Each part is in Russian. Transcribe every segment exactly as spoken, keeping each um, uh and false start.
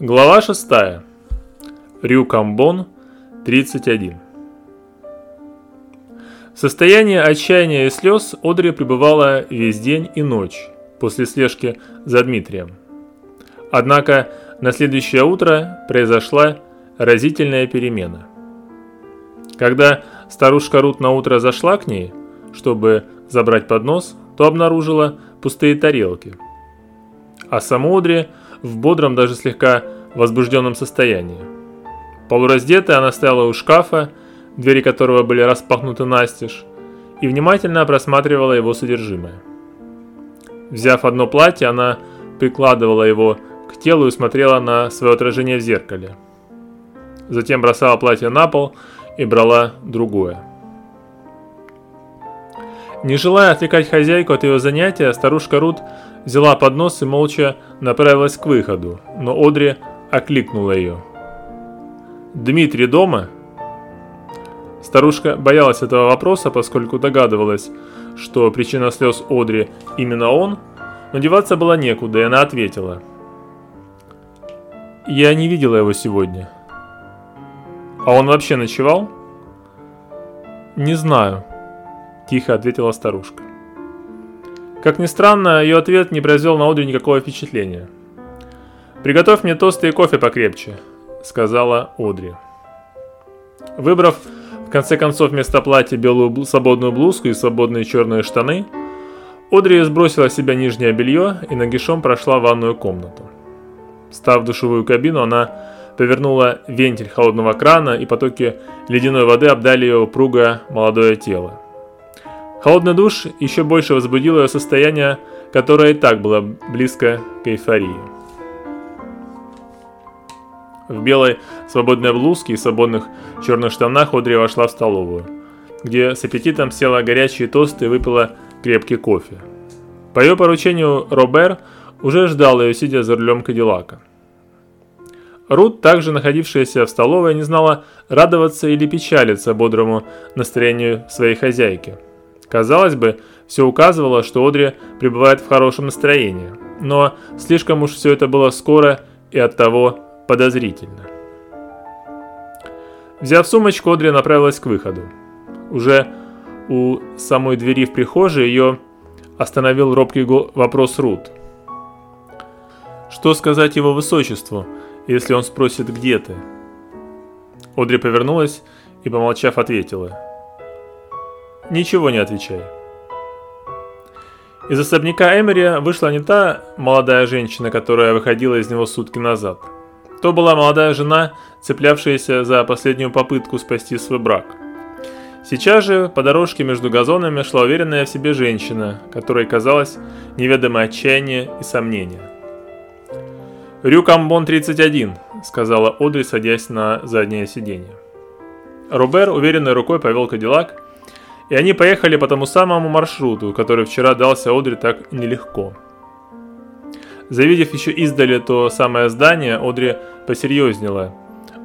Глава шестая. Рю Камбон, тридцать один. В состоянии отчаяния и слез Одри пребывала весь день и ночь после слежки за Дмитрием. Однако на следующее утро произошла разительная перемена. Когда старушка Рут наутро зашла к ней, чтобы забрать поднос, то обнаружила пустые тарелки, а саму Одри в бодром, даже слегка возбужденном состоянии. Полураздетая она стояла у шкафа, двери которого были распахнуты настежь, и внимательно просматривала его содержимое. Взяв одно платье, она прикладывала его к телу и смотрела на свое отражение в зеркале. Затем бросала платье на пол и брала другое. Не желая отвлекать хозяйку от ее занятия, старушка Рут взяла поднос и молча направилась к выходу, но Одри окликнула ее. «Дмитрий дома?» Старушка боялась этого вопроса, поскольку догадывалась, что причина слез Одри именно он, но деваться было некуда, и она ответила: «Я не видела его сегодня». «А он вообще ночевал?» «Не знаю», — тихо ответила старушка. Как ни странно, ее ответ не произвел на Одри никакого впечатления. «Приготовь мне тосты и кофе покрепче», — сказала Одри. Выбрав в конце концов вместо платья белую свободную блузку и свободные черные штаны, Одри сбросила с себя нижнее белье и нагишом прошла в ванную комнату. Став в душевую кабину, она повернула вентиль холодного крана, и потоки ледяной воды обдали ее упругое молодое тело. Холодный душ еще больше возбудил ее состояние, которое и так было близко к эйфории. В белой свободной блузке и свободных черных штанах Одри вошла в столовую, где с аппетитом съела горячие тосты и выпила крепкий кофе. По ее поручению Робер уже ждал ее, сидя за рулем Кадиллака. Рут, также находившаяся в столовой, не знала, радоваться или печалиться бодрому настроению своей хозяйки. Казалось бы, все указывало, что Одри пребывает в хорошем настроении, но слишком уж все это было скоро и оттого подозрительно. Взяв сумочку, Одри направилась к выходу. Уже у самой двери в прихожей ее остановил робкий вопрос Рут. «Что сказать его высочеству, если он спросит, где ты?» Одри повернулась и, помолчав, ответила: «Ничего не отвечай». Из особняка Эмери вышла не та молодая женщина, которая выходила из него сутки назад. То была молодая жена, цеплявшаяся за последнюю попытку спасти свой брак. Сейчас же по дорожке между газонами шла уверенная в себе женщина, которой казалось неведомое отчаяние и сомнение. «Рю Камбон, тридцать один», — сказала Одри, садясь на заднее сиденье. Робер уверенной рукой повел Кадиллак, и они поехали по тому самому маршруту, который вчера дался Одри так нелегко. Завидев еще издали то самое здание, Одри посерьезнела,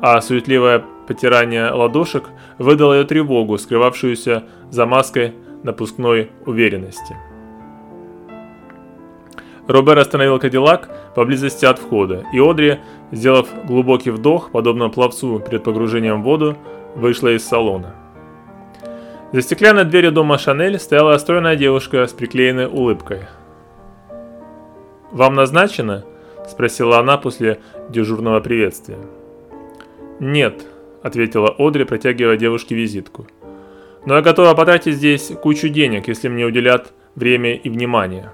а суетливое потирание ладошек выдало ее тревогу, скрывавшуюся за маской напускной уверенности. Робер остановил Кадиллак поблизости от входа, и Одри, сделав глубокий вдох, подобно пловцу перед погружением в воду, вышла из салона. За стеклянной дверью дома Шанель стояла стройная девушка с приклеенной улыбкой. «Вам назначено?» – спросила она после дежурного приветствия. «Нет», – ответила Одри, протягивая девушке визитку. «Но я готова потратить здесь кучу денег, если мне уделят время и внимание».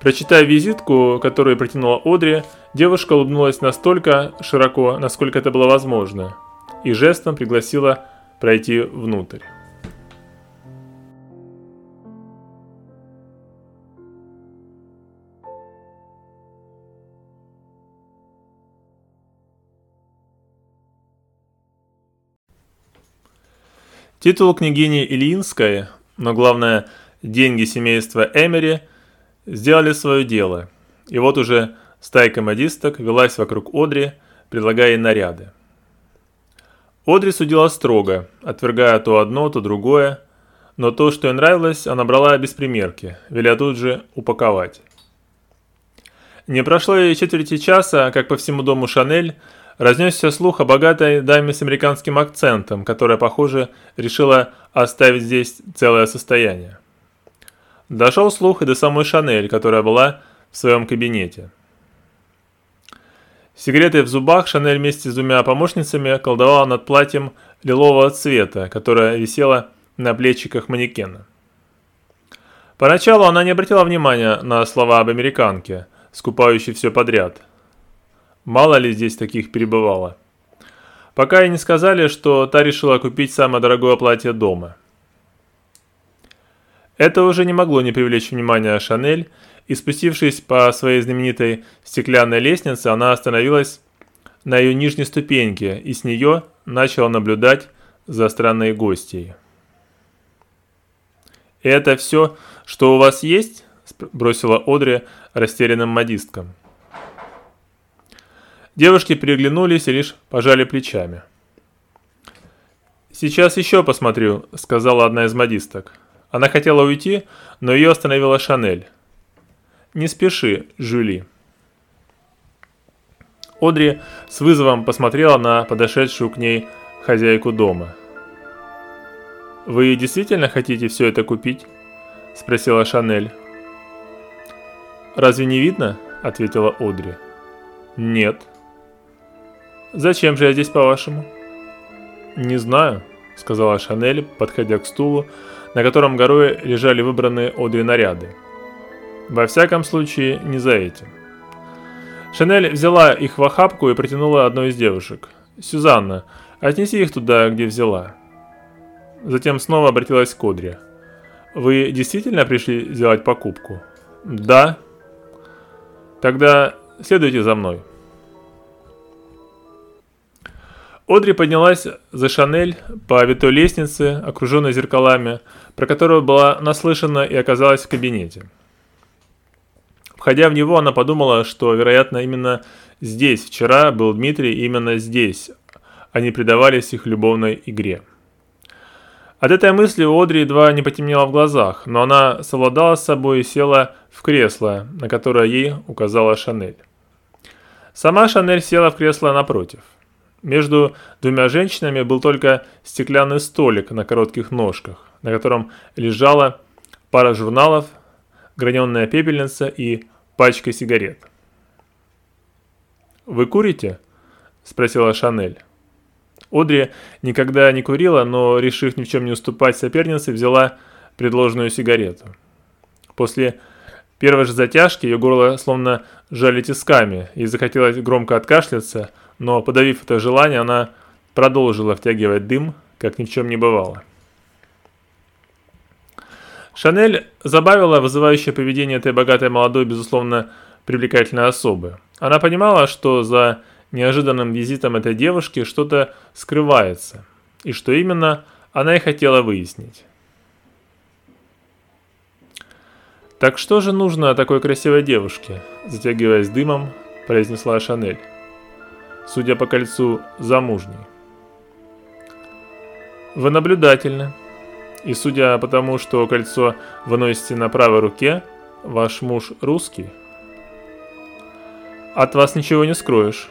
Прочитав визитку, которую протянула Одри, девушка улыбнулась настолько широко, насколько это было возможно, и жестом пригласила пройти внутрь. Титул княгини Ильинской, но главное, деньги семейства Эмери сделали свое дело, и вот уже стайка модисток велась вокруг Одри, предлагая ей наряды. Одри судила строго, отвергая то одно, то другое, но то, что ей нравилось, она брала без примерки, веля тут же упаковать. Не прошло и четверти часа, как по всему дому Шанель разнесся слух о богатой даме с американским акцентом, которая, похоже, решила оставить здесь целое состояние. Дошел слух и до самой Шанель, которая была в своем кабинете. С сигаретой в зубах Шанель вместе с двумя помощницами колдовала над платьем лилового цвета, которое висело на плечиках манекена. Поначалу она не обратила внимания на слова об американке, скупающей все подряд. Мало ли здесь таких перебывало. Пока ей не сказали, что та решила купить самое дорогое платье дома. Это уже не могло не привлечь внимания Шанель, и, спустившись по своей знаменитой стеклянной лестнице, она остановилась на ее нижней ступеньке и с нее начала наблюдать за странной гостьей. «Это все, что у вас есть?» – бросила Одри растерянным модисткам. Девушки переглянулись и лишь пожали плечами. «Сейчас еще посмотрю», – сказала одна из модисток. Она хотела уйти, но ее остановила Шанель. «Не спеши, Жюли». Одри с вызовом посмотрела на подошедшую к ней хозяйку дома. «Вы действительно хотите все это купить?» – спросила Шанель. «Разве не видно?» – ответила Одри. «Нет». «Зачем же я здесь, по-вашему?» «Не знаю», – сказала Шанель, подходя к стулу, на котором горой лежали выбранные Одри наряды. Во всяком случае, не за этим. Шанель взяла их в охапку и протянула одной из девушек. «Сюзанна, отнеси их туда, где взяла». Затем снова обратилась к Одри. «Вы действительно пришли сделать покупку?» «Да». «Тогда следуйте за мной». Одри поднялась за Шанель по витой лестнице, окруженной зеркалами, про которую была наслышана, и оказалась в кабинете. Входя в него, она подумала, что, вероятно, именно здесь вчера был Дмитрий, и именно здесь они предавались их любовной игре. От этой мысли у Одри едва не потемнело в глазах, но она совладала с собой и села в кресло, на которое ей указала Шанель. Сама Шанель села в кресло напротив. Между двумя женщинами был только стеклянный столик на коротких ножках, на котором лежала пара журналов, граненая пепельница и пачка сигарет. «Вы курите?» – спросила Шанель. Одри никогда не курила, но, решив ни в чем не уступать сопернице, взяла предложенную сигарету. После первой же затяжки ее горло словно жали тисками, и захотелось громко откашляться, но, подавив это желание, она продолжила втягивать дым, как ни в чем не бывало. Шанель забавила вызывающее поведение этой богатой молодой, безусловно, привлекательной особы. Она понимала, что за неожиданным визитом этой девушки что-то скрывается, и что именно она и хотела выяснить. «Так что же нужно такой красивой девушке?» – затягиваясь дымом, произнесла Шанель, судя по кольцу замужней. «Вы наблюдательны. И судя по тому, что кольцо вы носите на правой руке, ваш муж русский. От вас ничего не скроешь».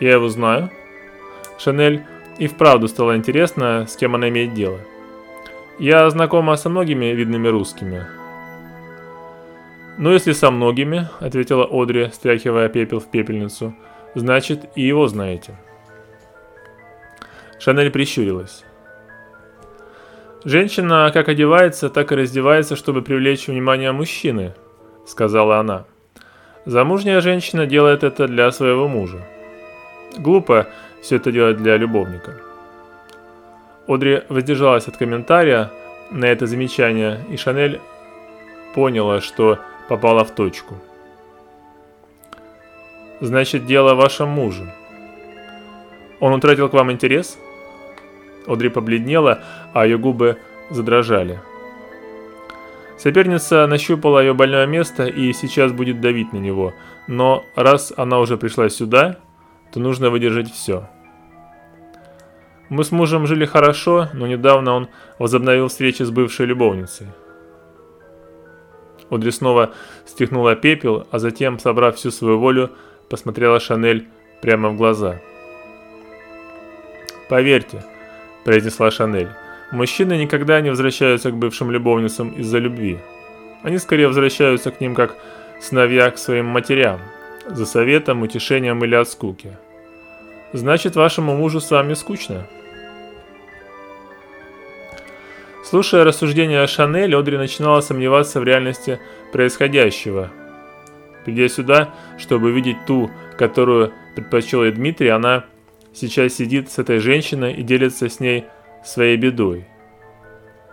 «Я его знаю». Шанель и вправду стало интересно, с кем она имеет дело. «Я знакома со многими видными русскими». «Ну, если со многими», — ответила Одри, стряхивая пепел в пепельницу, — «значит, и его знаете». Шанель прищурилась. «Женщина как одевается, так и раздевается, чтобы привлечь внимание мужчины», — сказала она. «Замужняя женщина делает это для своего мужа. Глупо все это делать для любовника». Одри воздержалась от комментария на это замечание, и Шанель поняла, что попала в точку. «Значит, дело в вашем муже. Он утратил к вам интерес?» Одри побледнела, а ее губы задрожали. Соперница нащупала ее больное место и сейчас будет давить на него, но раз она уже пришла сюда, то нужно выдержать все. «Мы с мужем жили хорошо, но недавно он возобновил встречи с бывшей любовницей». Одри снова стряхнула пепел, а затем, собрав всю свою волю, посмотрела Шанель прямо в глаза. «Поверьте», – произнесла Шанель, – «мужчины никогда не возвращаются к бывшим любовницам из-за любви. Они скорее возвращаются к ним как сыновья к своим матерям, за советом, утешением или от скуки. Значит, вашему мужу с вами скучно». Слушая рассуждения Шанель, Одри начинала сомневаться в реальности происходящего. Придя сюда, чтобы увидеть ту, которую предпочел ей Дмитрий, она сейчас сидит с этой женщиной и делится с ней своей бедой.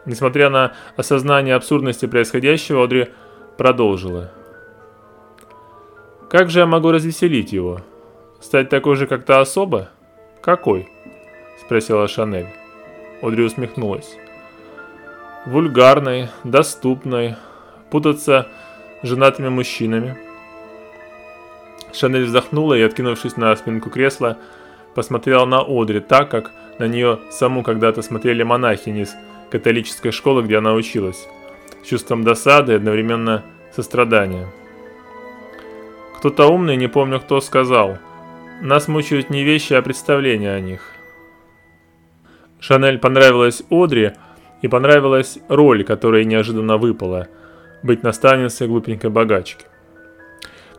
Несмотря на осознание абсурдности происходящего, Одри продолжила. «Как же я могу развеселить его? Стать такой же, как та особа? Какой?» – спросила Шанель. Одри усмехнулась. «Вульгарной, доступной, путаться с женатыми мужчинами». Шанель вздохнула и, откинувшись на спинку кресла, посмотрела на Одри так, как на нее саму когда-то смотрели монахини из католической школы, где она училась, с чувством досады и одновременно сострадания. Кто-то умный, не помню кто, сказал: «Нас мучают не вещи, а представления о них». Шанель понравилась Одри, и понравилась роль, которая неожиданно выпала – быть наставницей глупенькой богачки.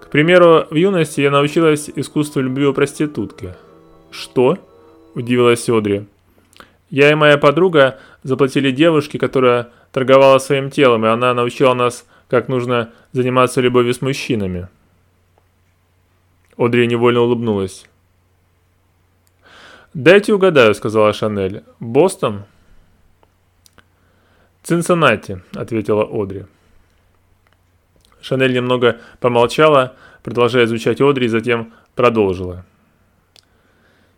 К примеру, в юности я научилась искусству любви у проститутки. «Что?» – удивилась Одри. «Я и моя подруга заплатили девушке, которая торговала своим телом, и она научила нас, как нужно заниматься любовью с мужчинами». Одри невольно улыбнулась. «Дайте угадаю», – сказала Шанель. «Бостон?» «Цинциннати», — ответила Одри. Шанель немного помолчала, продолжая изучать Одри, и затем продолжила.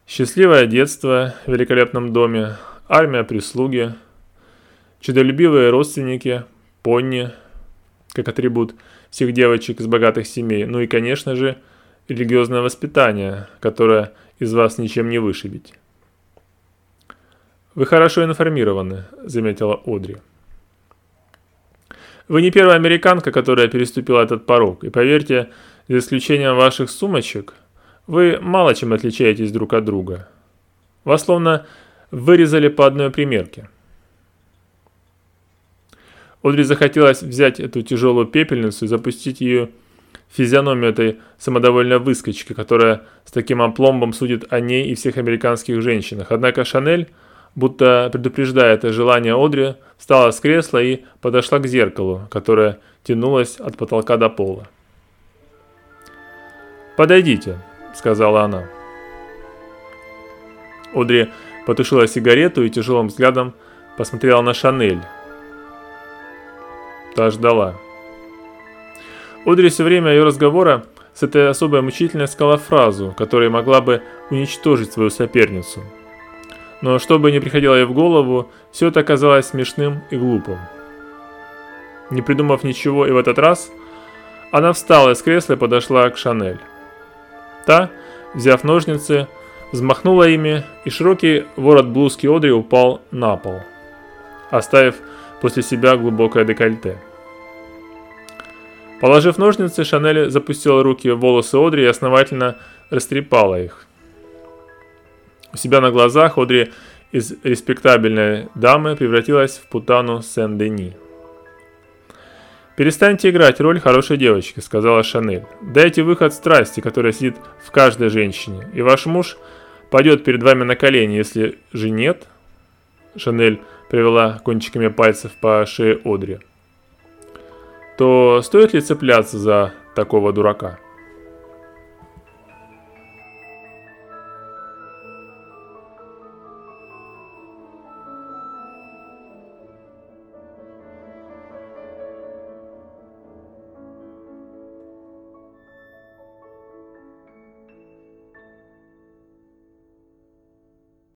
«Счастливое детство в великолепном доме, армия прислуги, чудолюбивые родственники, пони, как атрибут всех девочек из богатых семей, ну и, конечно же, религиозное воспитание, которое из вас ничем не вышибить». «Вы хорошо информированы», — заметила Одри. «Вы не первая американка, которая переступила этот порог, и поверьте, за исключением ваших сумочек, вы мало чем отличаетесь друг от друга. Вас словно вырезали по одной примерке». Одри захотелось взять эту тяжелую пепельницу и запустить ее в физиономию этой самодовольной выскочки, которая с таким опломбом судит о ней и всех американских женщинах. Однако Шанель, будто предупреждая это желание Одри, встала с кресла и подошла к зеркалу, которое тянулось от потолка до пола. «Подойдите», — сказала она. Одри потушила сигарету и тяжелым взглядом посмотрела на Шанель. Та ждала. Одри все время ее разговора с этой особой мучительно искала фразу, которая могла бы уничтожить свою соперницу. Но что бы ни приходило ей в голову, все это оказалось смешным и глупым. Не придумав ничего и в этот раз, она встала из кресла и подошла к Шанель. Та, взяв ножницы, взмахнула ими, и широкий ворот блузки Одри упал на пол, оставив после себя глубокое декольте. Положив ножницы, Шанель запустила руки в волосы Одри и основательно растрепала их. У себя на глазах Одри из респектабельной дамы превратилась в путану Сен-Дени. «Перестаньте играть роль хорошей девочки», — сказала Шанель. «Дайте выход страсти, которая сидит в каждой женщине, и ваш муж пойдет перед вами на колени, если же нет...» Шанель провела кончиками пальцев по шее Одри. «То стоит ли цепляться за такого дурака?»